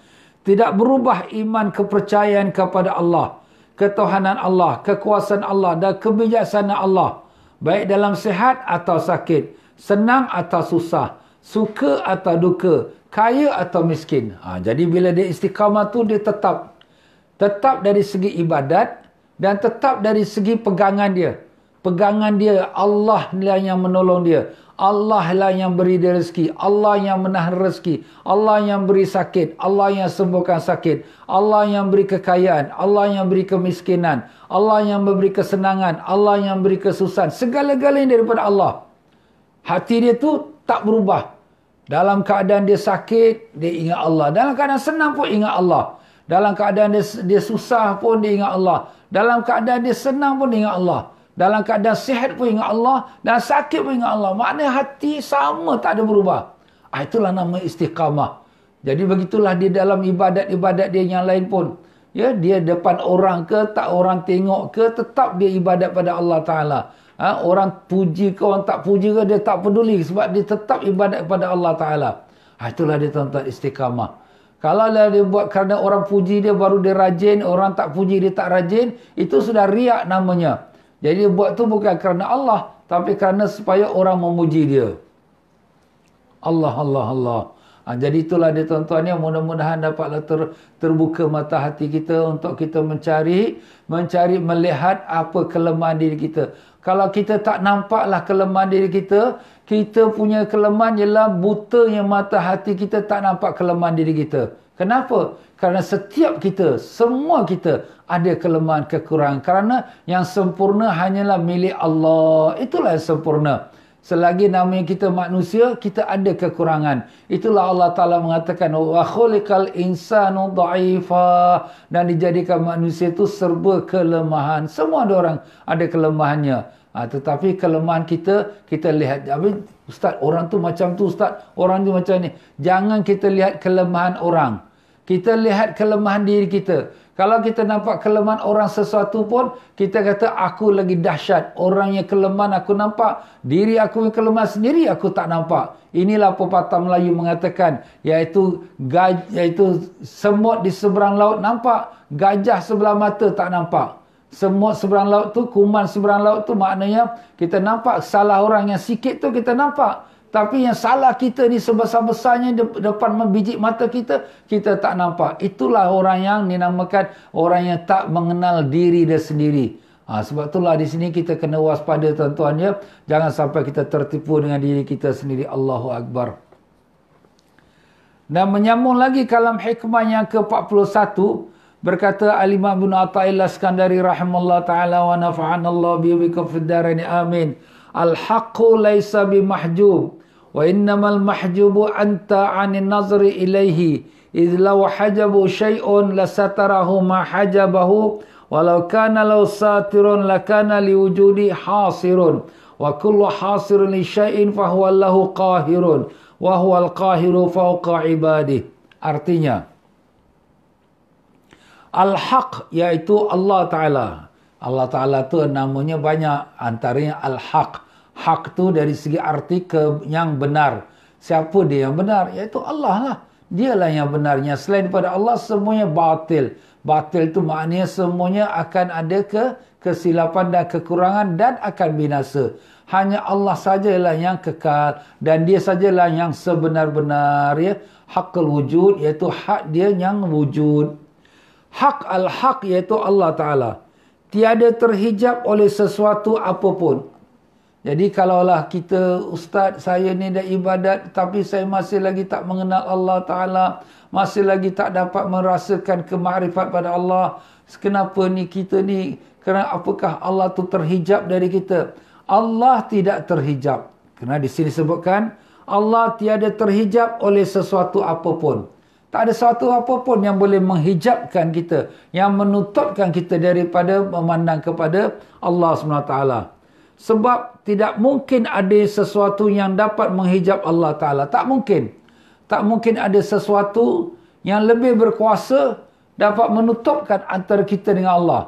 Tidak berubah iman kepercayaan kepada Allah, ketuhanan Allah, kekuasaan Allah dan kebijaksanaan Allah. baik dalam sihat atau sakit, senang atau susah, suka atau duka, kaya atau miskin. Ha, jadi bila dia istiqamah tu, dia tetap. Tetap dari segi ibadat dan tetap dari segi pegangan dia. Pegangan dia, Allah lah yang menolong dia. Allah lah yang beri dia rezeki. Allah yang menahan rezeki. Allah yang beri sakit. Allah yang sembuhkan sakit. Allah yang beri kekayaan. Allah yang beri kemiskinan. Allah yang memberi kesenangan. Allah yang beri kesusahan. Segala-galanya daripada Allah. Hati dia tu tak berubah. Dalam keadaan dia sakit, dia ingat Allah. Dalam keadaan senang pun ingat Allah. Dalam keadaan dia, dia susah pun dia ingat Allah. Dalam keadaan dia senang pun dia ingat Allah. Dalam keadaan sihat pun ingat Allah. Dan sakit pun ingat Allah. Maknanya hati sama, tak ada berubah. Itulah nama istiqamah. Jadi begitulah dia dalam ibadat-ibadat dia yang lain pun. Ya, dia depan orang ke, tak orang tengok ke, tetap dia ibadat pada Allah Ta'ala. Ha, orang puji ke, orang tak puji ke, dia tak peduli. Sebab dia tetap ibadat pada Allah Ta'ala. Itulah dia tuan-tuan istiqamah. Kalau dia buat kerana orang puji dia baru dia rajin, orang tak puji dia tak rajin, itu sudah riak namanya. Jadi dia buat tu bukan kerana Allah, tapi kerana supaya orang memuji dia. Allah, Allah, Allah. Ha, jadi itulah dia tuan-tuan ya, mudah-mudahan dapatlah ter, terbuka mata hati kita untuk kita mencari, mencari melihat apa kelemahan diri kita. Kalau kita tak nampaklah kelemahan diri kita, kita punya kelemahan ialah butanya mata hati kita tak nampak kelemahan diri kita. Kenapa? Kerana setiap kita, semua kita ada kelemahan kekurangan. Kerana yang sempurna hanyalah milik Allah. Itulah yang sempurna. Selagi namanya kita manusia, kita ada kekurangan. Itulah Allah Ta'ala mengatakan, wa khuliqal insanu dha'ifa, dan dijadikan manusia itu serba kelemahan. Semua ada orang ada kelemahannya. Ha, tetapi kelemahan kita, kita lihat. Habis, Ustaz, orang tu macam tu, Ustaz, orang tu macam ni. Jangan kita lihat kelemahan orang. Kita lihat kelemahan diri kita. Kalau kita nampak kelemahan orang sesuatu pun, kita kata aku lagi dahsyat. Orang yang kelemahan aku nampak, diri aku yang kelemahan sendiri aku tak nampak. Inilah pepatah Melayu mengatakan, iaitu, gaj, iaitu semut di seberang laut nampak, gajah sebelah mata tak nampak. Semut seberang laut tu, kuman seberang laut tu, maknanya kita nampak salah orang yang sikit tu kita nampak. Tapi yang salah kita ni sebesar-besarnya depan biji mata kita, kita tak nampak. Itulah orang yang dinamakan orang yang tak mengenal diri dia sendiri. Ha, sebab itulah di sini kita kena waspada tuan-tuan ya. Jangan sampai kita tertipu dengan diri kita sendiri. Allahu Akbar. Dan menyambung lagi kalam hikmah yang ke empat puluh satu. Berkata Alimah ibn Ata'illah Skandari rahimahullah ta'ala wa nafa'anallah biwika fiddarani amin. Al-haqqu laysa bimahjub. Wa innamal mahjubu anta anin nazri ilaihi idh law hajabu syai'un lasatarahu ma hajabahu walau kana law satirun lakana liwujudi hasirun wa kullu hasirun li syai'in fahuwa lahu qahirun wa huwal qahiru fawqa ibadih. Artinya Al-Haq iaitu Allah Ta'ala. Allah Ta'ala tu namanya banyak, antaranya Al-Haq. Hak tu dari segi arti ke yang benar. Siapa dia yang benar? Iaitu Allah lah. Dialah yang benarnya. Selain daripada Allah, semuanya batil. Batil tu maknanya semuanya akan ada ke kesilapan dan kekurangan dan akan binasa. Hanya Allah sajalah yang kekal dan dia sajalah yang sebenar-benar. Ya. Haqqul wujud iaitu hak dia yang wujud. Hak al-haq iaitu Allah Ta'ala. Tiada terhijab oleh sesuatu apapun. Jadi kalaulah kita, Ustaz, saya ni dah ibadat tapi saya masih lagi tak mengenal Allah Ta'ala, masih lagi tak dapat merasakan kemakrifat pada Allah, kenapa ni kita ni? Kerana apakah Allah tu terhijab dari kita? Allah tidak terhijab. Kerana di sini sebutkan Allah tiada terhijab oleh sesuatu apapun. Tak ada sesuatu apapun yang boleh menghijabkan kita, yang menutupkan kita daripada memandang kepada Allah subhanahu wa taala. Sebab tidak mungkin ada sesuatu yang dapat menghijab Allah Ta'ala. Tak mungkin. Tak mungkin ada sesuatu yang lebih berkuasa dapat menutupkan antara kita dengan Allah.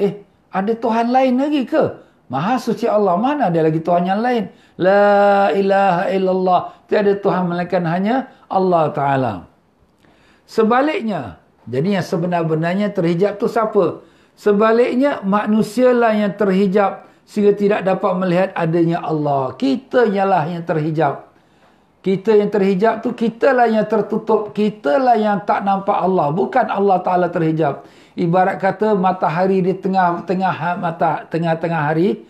Eh, ada Tuhan lain lagi ke? Maha suci Allah. Mana ada lagi Tuhan yang lain? La ilaha illallah. Tiada Tuhan melainkan hanya Allah Ta'ala. Sebaliknya, jadi yang sebenar-benarnya terhijab tu siapa? Sebaliknya, manusialah yang terhijab. sehingga tidak dapat melihat adanya Allah. Kitanya lah yang terhijab. Kita yang terhijab tu, kitalah yang tertutup, kitalah yang tak nampak Allah, bukan Allah Taala terhijab. Ibarat kata matahari di tengah-tengah mata, tengah-tengah hari,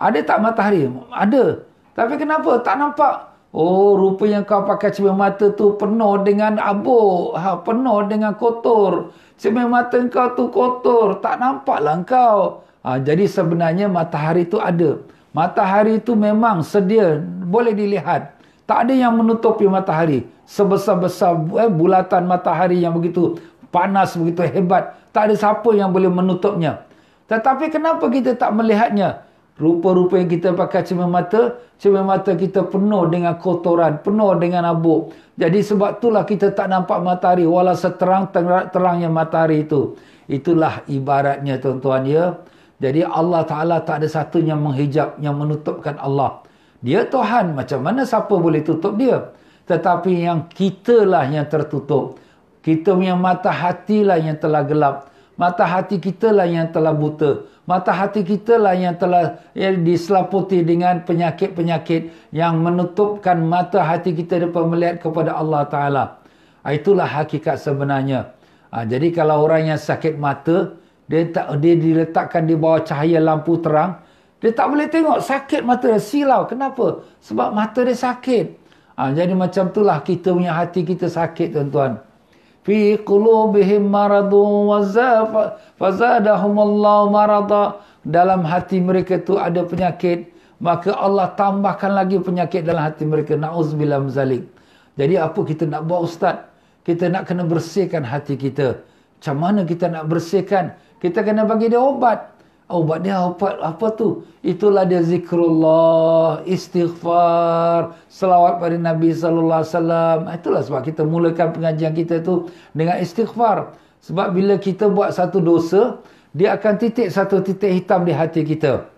ada tak matahari? Ada. Tapi kenapa tak nampak? Oh, rupa yang kau pakai cermin mata tu penuh dengan abuk, ha, penuh dengan kotor. Cermin mata kau tu kotor, tak nampaklah kau. Ha, jadi sebenarnya matahari tu ada. Matahari tu memang sedia, boleh dilihat. Tak ada yang menutupi matahari. Sebesar-besar eh, bulatan matahari yang begitu panas, begitu hebat. Tak ada siapa yang boleh menutupnya. Tetapi kenapa kita tak melihatnya? Rupa-rupa yang kita pakai cermin mata, cermin mata kita penuh dengan kotoran, penuh dengan abuk. Jadi sebab itulah kita tak nampak matahari, walau seterang-terangnya matahari itu. Itulah ibaratnya, tuan-tuan, ya. Jadi Allah Ta'ala tak ada satu yang menghijab, yang menutupkan Allah. Dia Tuhan, macam mana siapa boleh tutup dia? Tetapi yang kitalah yang tertutup. Kita punya mata hatilah yang telah gelap. Mata hati kitalah yang telah buta. Mata hati kitalah yang telah ya, diselaputi dengan penyakit-penyakit yang menutupkan mata hati kita daripada melihat kepada Allah Ta'ala. Itulah hakikat sebenarnya. Ha, jadi kalau orang yang sakit mata, dia, tak, dia diletakkan di bawah cahaya lampu terang, dia tak boleh tengok, sakit mata dia, silau. Kenapa? Sebab mata dia sakit. Ha, jadi macam itulah kita punya hati kita sakit, tuan-tuan. Fi qulubihim maradun fazadahumullahu marada. Dalam hati mereka tu ada penyakit, maka Allah tambahkan lagi penyakit dalam hati mereka. Nauzubillah min zalik. Jadi apa kita nak buat, ustaz? Kita nak kena bersihkan hati kita. Macam mana kita nak bersihkan? Kita kena bagi dia obat. Obat dia apa, apa tu? Itulah dia zikrullah, istighfar, selawat pada Nabi sallallahu alaihi wasallam. Itulah sebab kita mulakan pengajian kita tu dengan istighfar. Sebab bila kita buat satu dosa, dia akan titik satu titik hitam di hati kita.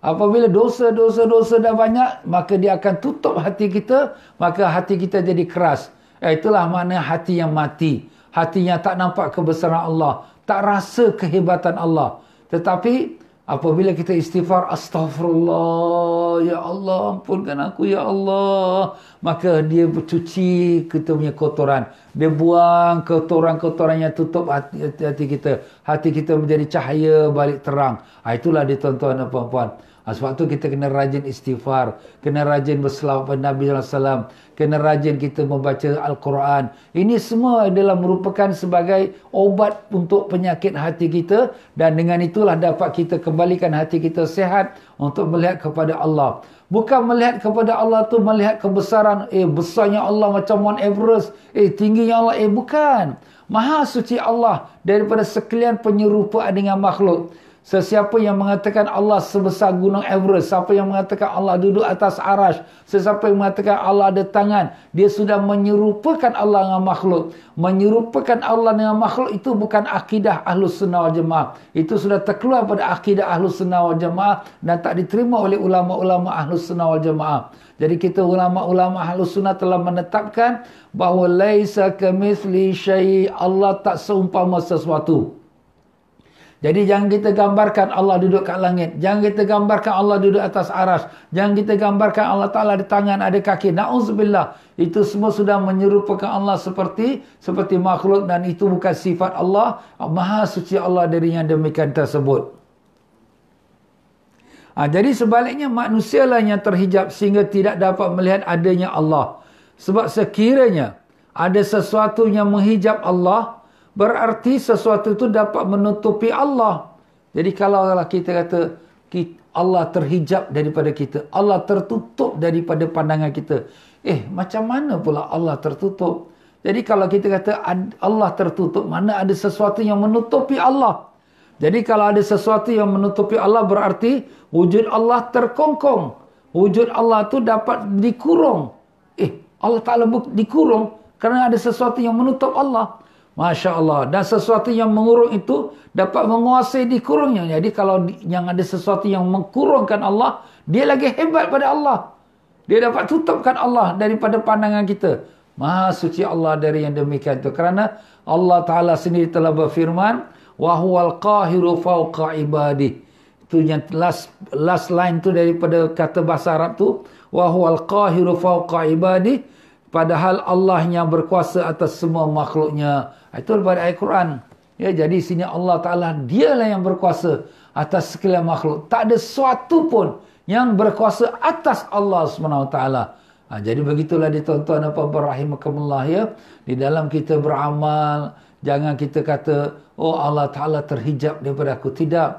Apabila dosa-dosa-dosa dah banyak, maka dia akan tutup hati kita, maka hati kita jadi keras. Itulah makna hati yang mati, hati yang tak nampak kebesaran Allah, tak rasa kehebatan Allah. Tetapi apabila kita istighfar, astaghfirullah, ya Allah, ampunkan aku, ya Allah, maka dia cuci kita punya kotoran. Dia buang kotoran-kotoran yang tutup hati, hati, hati kita. Hati kita menjadi cahaya balik terang. Ha, itulah dia, tuan-tuan dan puan-puan. Ha, sebab tu kita kena rajin istighfar, kena rajin berselawat kepada Nabi sallallahu alaihi wasallam, kena rajin kita membaca Al-Quran. Ini semua adalah merupakan sebagai obat untuk penyakit hati kita, dan dengan itulah dapat kita kembalikan hati kita sihat untuk melihat kepada Allah. Bukan melihat kepada Allah tu melihat kebesaran, eh besarnya Allah macam Mount Everest, eh tingginya Allah, eh bukan. Maha suci Allah daripada sekalian penyerupaan dengan makhluk. Sesiapa yang mengatakan Allah sebesar gunung Everest, siapa yang mengatakan Allah duduk atas arasy, sesiapa yang mengatakan Allah ada tangan, dia sudah menyerupakan Allah dengan makhluk. Menyerupakan Allah dengan makhluk itu bukan akidah Ahlus Sunnah wal Jamaah. Itu sudah terkeluar pada akidah Ahlus Sunnah wal Jamaah dan tak diterima oleh ulama-ulama Ahlus Sunnah wal Jamaah. Jadi kita ulama-ulama Ahlus Sunnah telah menetapkan bahawa laisa kamitsli syai', Allah tak seumpama sesuatu. Jadi jangan kita gambarkan Allah duduk kat langit. Jangan kita gambarkan Allah duduk atas arasy. Jangan kita gambarkan Allah Ta'ala ada tangan, ada kaki. Na'uzubillah. Itu semua sudah menyerupakan Allah seperti seperti makhluk, dan itu bukan sifat Allah. Maha suci Allah dari yang demikian tersebut. Ha, jadi sebaliknya manusialah yang terhijab sehingga tidak dapat melihat adanya Allah. Sebab sekiranya ada sesuatu yang menghijab Allah, berarti sesuatu itu dapat menutupi Allah. Jadi kalau kita kata Allah terhijab daripada kita, Allah tertutup daripada pandangan kita, eh macam mana pula Allah tertutup? Jadi kalau kita kata Allah tertutup, mana ada sesuatu yang menutupi Allah. Jadi kalau ada sesuatu yang menutupi Allah, berarti wujud Allah terkongkong. Wujud Allah itu dapat dikurung. Eh Allah Ta'ala dikurung kerana ada sesuatu yang menutup Allah. Masya Allah. Dan sesuatu yang mengurung itu dapat menguasai dikurungnya. Jadi kalau yang ada sesuatu yang mengkurungkan Allah, dia lagi hebat pada Allah. Dia dapat tutupkan Allah daripada pandangan kita. Maha suci Allah dari yang demikian itu. Kerana Allah Ta'ala sendiri telah berfirman, وَهُوَ الْقَاهِرُ فَوْقَ عِبَادِهِ. tu yang last, last line tu daripada kata bahasa Arab tu, wa huwal qahiru fawqa ibadi, padahal Allah yang berkuasa atas semua makhluknya. Itu daripada Al-Quran. Ya, jadi sini Allah Ta'ala, dialah yang berkuasa atas sekalian makhluk. Tak ada sesuatu pun yang berkuasa atas Allah Subhanahu Wa Ta'ala. Ha, jadi begitulah dia tuan-tuan dan puan-puan rahimakumullah, ya. Di dalam kita beramal, jangan kita kata, oh Allah Ta'ala terhijab daripada aku. Tidak.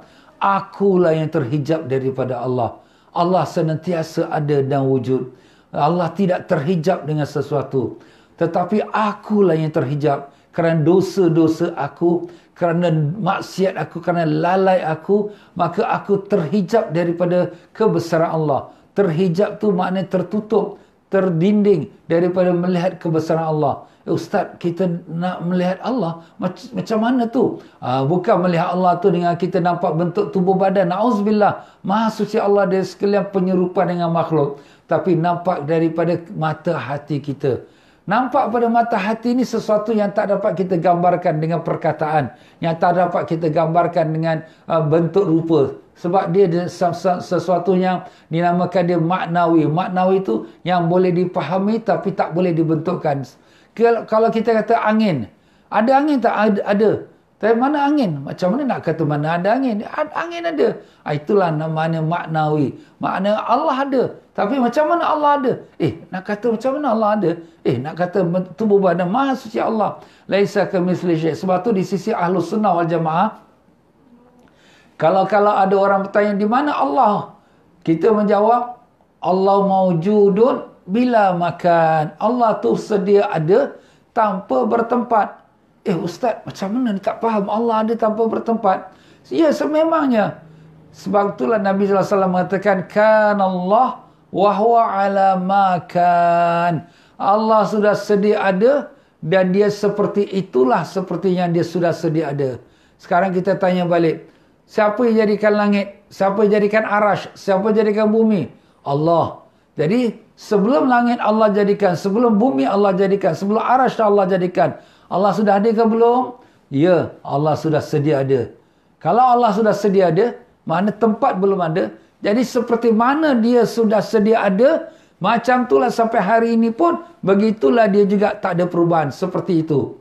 Akulah yang terhijab daripada Allah. Allah senantiasa ada dan wujud. Allah tidak terhijab dengan sesuatu. Tetapi akulah yang terhijab. Kerana dosa-dosa aku, kerana maksiat aku, kerana lalai aku, maka aku terhijab daripada kebesaran Allah. Terhijab tu maknanya tertutup, terdinding daripada melihat kebesaran Allah. Eh, Ustaz, kita nak melihat Allah macam, macam mana tu? Ha, bukan melihat Allah tu dengan kita nampak bentuk tubuh badan. Na'uzubillah, maha suci Allah dari sekalian penyerupa dengan makhluk. Tapi nampak daripada mata hati kita. Nampak pada mata hati ini sesuatu yang tak dapat kita gambarkan dengan perkataan, yang tak dapat kita gambarkan dengan uh, bentuk rupa. Sebab dia sesuatu yang dinamakan dia maknawi. Maknawi itu yang boleh dipahami tapi tak boleh dibentukkan. Kalau kita kata angin, ada angin tak? Ada. Tapi mana angin? Macam mana nak kata mana ada angin? Angin ada. Itulah namanya maknawi. Makna Allah ada. Tapi macam mana Allah ada? Eh, nak kata macam mana Allah ada? Eh, nak kata tubuh badan maha suci Allah. Laisa kamitslihi syai'. Sebab tu di sisi Ahlus Sunnah wal Jamaah, kalau-kalau ada orang bertanya di mana Allah, kita menjawab Allah mawjudun bila makan. Allah tu sedia ada tanpa bertempat. Eh Ustaz, macam mana ni tak faham Allah ada tanpa bertempat? Ya, sememangnya. Sebab itulah Nabi sallallahu alaihi wasallam mengatakan, kan Allah wa huwa ala makan. Allah sudah sedia ada dan dia seperti itulah seperti yang dia sudah sedia ada. Sekarang kita tanya balik, siapa yang jadikan langit? Siapa yang jadikan arasy? Siapa yang jadikan bumi? Allah. Jadi sebelum langit Allah jadikan, sebelum bumi Allah jadikan, sebelum arasy Allah jadikan. Allah sudah ada ke belum? Ya, Allah sudah sedia ada. Kalau Allah sudah sedia ada, mana tempat belum ada. Jadi seperti mana dia sudah sedia ada, macam itulah sampai hari ini pun, begitulah dia juga tak ada perubahan. Seperti itu.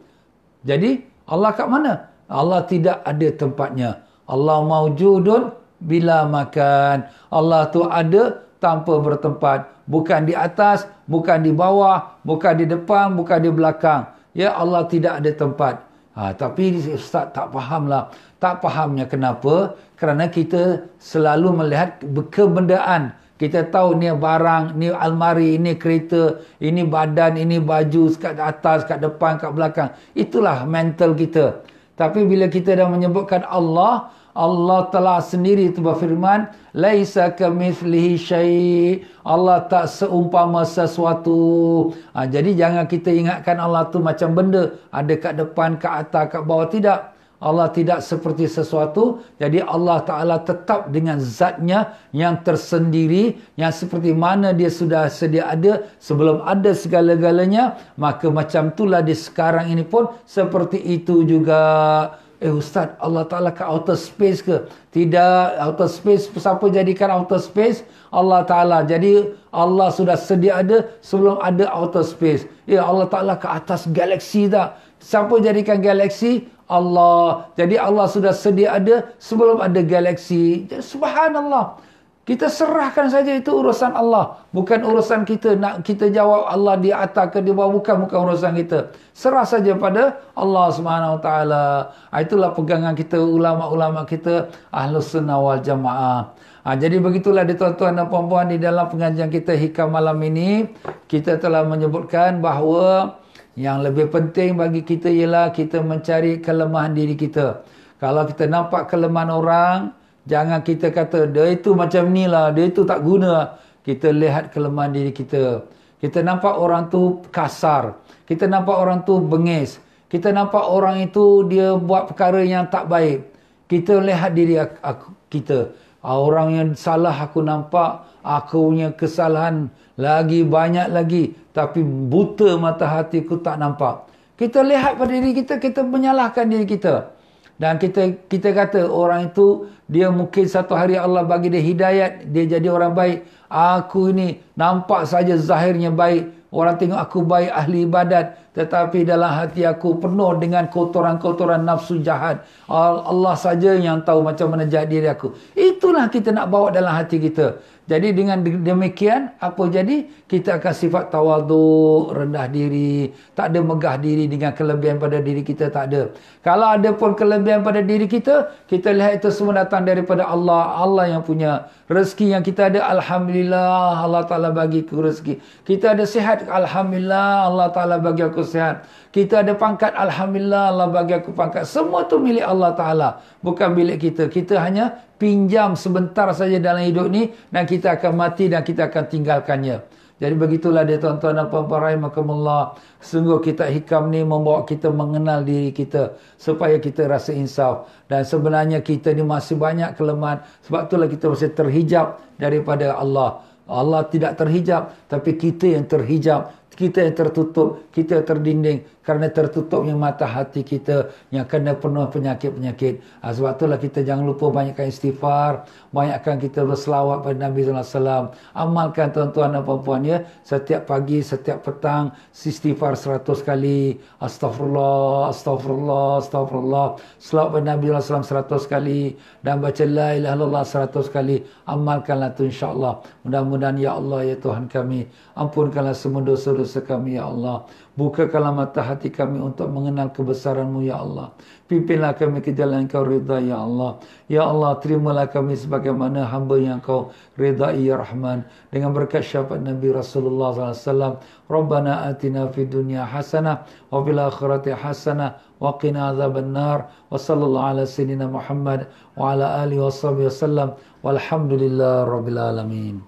Jadi, Allah kat mana? Allah tidak ada tempatnya. Allah mawjudun bila makan. Allah tu ada tanpa bertempat. Bukan di atas, bukan di bawah, bukan di depan, bukan di belakang. Ya, Allah tidak ada tempat. Ha, tapi Ustaz tak fahamlah. Tak fahamnya kenapa? Kerana kita selalu melihat kebendaan. Kita tahu ni barang, ni almari, ni kereta, ini badan, ini baju, kat atas, kat depan, kat belakang. Itulah mental kita. Tapi bila kita dah menyebutkan Allah, Allah telah sendiri itu berfirman, laisa kamitslihi syai'. Allah tak seumpama sesuatu. Ha, jadi jangan kita ingatkan Allah tu macam benda, ada kat depan, kat atas, kat bawah. Tidak. Allah tidak seperti sesuatu. Jadi Allah Ta'ala tetap dengan zatnya yang tersendiri, yang seperti mana dia sudah sedia ada sebelum ada segala-galanya. Maka macam itulah dia sekarang ini pun seperti itu juga. Eh Ustaz, Allah Ta'ala kat outer space ke? Tidak. Outer space, siapa jadikan outer space? Allah Ta'ala. Jadi Allah sudah sedia ada sebelum ada outer space. Eh Allah Ta'ala kat atas galaksi tak? Siapa jadikan galaksi? Allah. Jadi Allah sudah sedia ada sebelum ada galaksi. Subhanallah. Kita serahkan saja, itu urusan Allah. Bukan urusan kita nak kita jawab Allah di atas ke di bawah. Bukan, bukan urusan kita. Serah saja pada Allah subhanahu wa taala. Itulah pegangan kita, ulama-ulama kita, Ahlus Sunnah wal Jamaah. Ha, jadi begitulah dia tuan-tuan dan puan-puan, di dalam pengajian kita Hikam malam ini, kita telah menyebutkan bahawa yang lebih penting bagi kita ialah kita mencari kelemahan diri kita. Kalau kita nampak kelemahan orang, jangan kita kata, dia itu macam ni lah, dia itu tak guna. Kita lihat kelemahan diri kita. Kita nampak orang tu kasar. Kita nampak orang tu bengis. Kita nampak orang itu dia buat perkara yang tak baik. Kita lihat diri aku, kita. Orang yang salah aku nampak, aku punya kesalahan lagi banyak lagi. Tapi buta mata hatiku tak nampak. Kita lihat pada diri kita, kita menyalahkan diri kita. Dan kita kita kata orang itu, dia mungkin satu hari Allah bagi dia hidayat, dia jadi orang baik. Aku ini nampak saja zahirnya baik. Orang tengok aku baik, ahli ibadat. Tetapi dalam hati aku penuh dengan kotoran-kotoran nafsu jahat. Allah saja yang tahu macam mana jahat diri aku. Itulah kita nak bawa dalam hati kita. Jadi dengan demikian, apa jadi? Kita akan sifat tawaduk, rendah diri. Tak ada megah diri dengan kelebihan pada diri kita, tak ada. Kalau ada pun kelebihan pada diri kita, kita lihat itu semua datang daripada Allah. Allah yang punya. Rezeki yang kita ada, alhamdulillah, Allah Ta'ala bagi aku rezeki. Kita ada sihat, alhamdulillah, Allah Ta'ala bagi aku sihat. Kita ada pangkat, alhamdulillah, Allah bagi aku pangkat. Semua tu milik Allah Ta'ala, bukan milik kita. Kita hanya pinjam sebentar saja dalam hidup ni, dan kita akan mati dan kita akan tinggalkannya. Jadi begitulah dia, tuan-tuan dan puan-puan rahimakumullah. Sungguh kitab Hikam ni membawa kita mengenal diri kita supaya kita rasa insaf. Dan sebenarnya kita ni masih banyak kelemahan. Sebab itulah kita masih terhijab daripada Allah. Allah tidak terhijab, tapi kita yang terhijab. Kita yang tertutup, kita yang terdinding kerana tertutupnya mata hati kita yang kena penuh penyakit-penyakit. Ha, sebab itulah kita jangan lupa banyakkan istighfar, banyakkan kita berselawat pada Nabi sallallahu alaihi wasallam. Amalkan tuan-tuan dan puan-puan ya, setiap pagi, setiap petang istighfar seratus kali, astagfirullah, astagfirullah, astagfirullah. Selawat pada Nabi sallallahu alaihi wasallam seratus kali dan baca la ilaha illallah seratus kali. Amalkanlah tu insya-Allah. Mudah-mudahan ya Allah ya Tuhan kami, ampunkanlah semua dosa-dosa kami ya Allah. Bukakanlah mata hati kami untuk mengenal kebesaran-Mu ya Allah. Pimpinlah kami ke jalan Kau rida ya Allah. Ya Allah, terimalah kami sebagaimana hamba yang Kau ridai ya Rahman, dengan berkat syafaat Nabi Rasulullah sallallahu alaihi wasallam. Rabbana atina fid dunya hasanah wa fil akhirati hasanah wa qina adzaban nar. Wa sallallahu ala sayyidina Muhammad wa ala alihi washabihi wasallam. Walhamdulillahi rabbil alamin.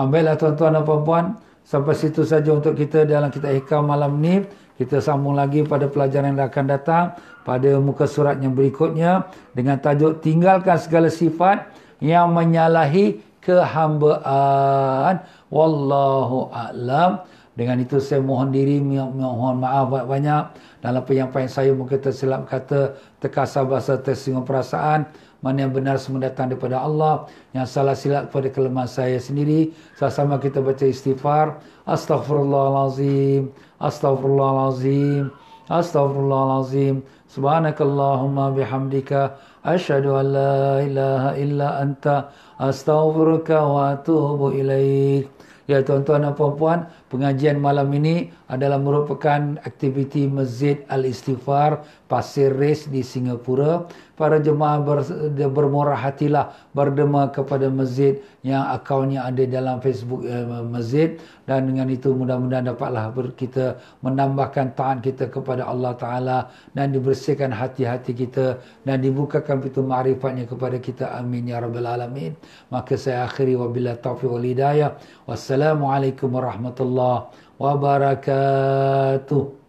Ambillah tuan-tuan dan puan-puan, sampai situ saja untuk kita dalam kitab Hikam malam ni. Kita sambung lagi pada pelajaran yang akan datang pada muka surat yang berikutnya dengan tajuk tinggalkan segala sifat yang menyalahi kehambaan. Wallahu a'lam. Dengan itu saya mohon diri, mohon maaf banyak-banyak dalam penyampaian saya, mungkin tersilap kata, terkasar bahasa, tersinggung perasaan. Mana yang benar semua datang daripada Allah. Yang salah silap pada kelemahan saya sendiri. Sama-sama kita baca istighfar. Astaghfirullahalazim, astaghfirullahalazim, astaghfirullahalazim. Subhanakallahumma bihamdika, asyhadu an la ilaha illa anta, astaghfiruka wa atubu ilaik. Ya tuan-tuan dan puan-puan, pengajian malam ini adalah merupakan aktiviti Masjid Al-Istighfar Pasir Ris di Singapura. Para jemaah ber, bermurah hatilah berdema kepada masjid yang akaunnya ada dalam Facebook eh, masjid. Dan dengan itu mudah-mudahan dapatlah kita menambahkan taat kita kepada Allah Ta'ala, dan dibersihkan hati-hati kita, dan dibukakan pintu ma'rifatnya kepada kita. Amin ya Rabbal Alamin. Maka saya akhiri wabillahi taufiq wal hidayah. Wassalamualaikum warahmatullahi wabarakatuh.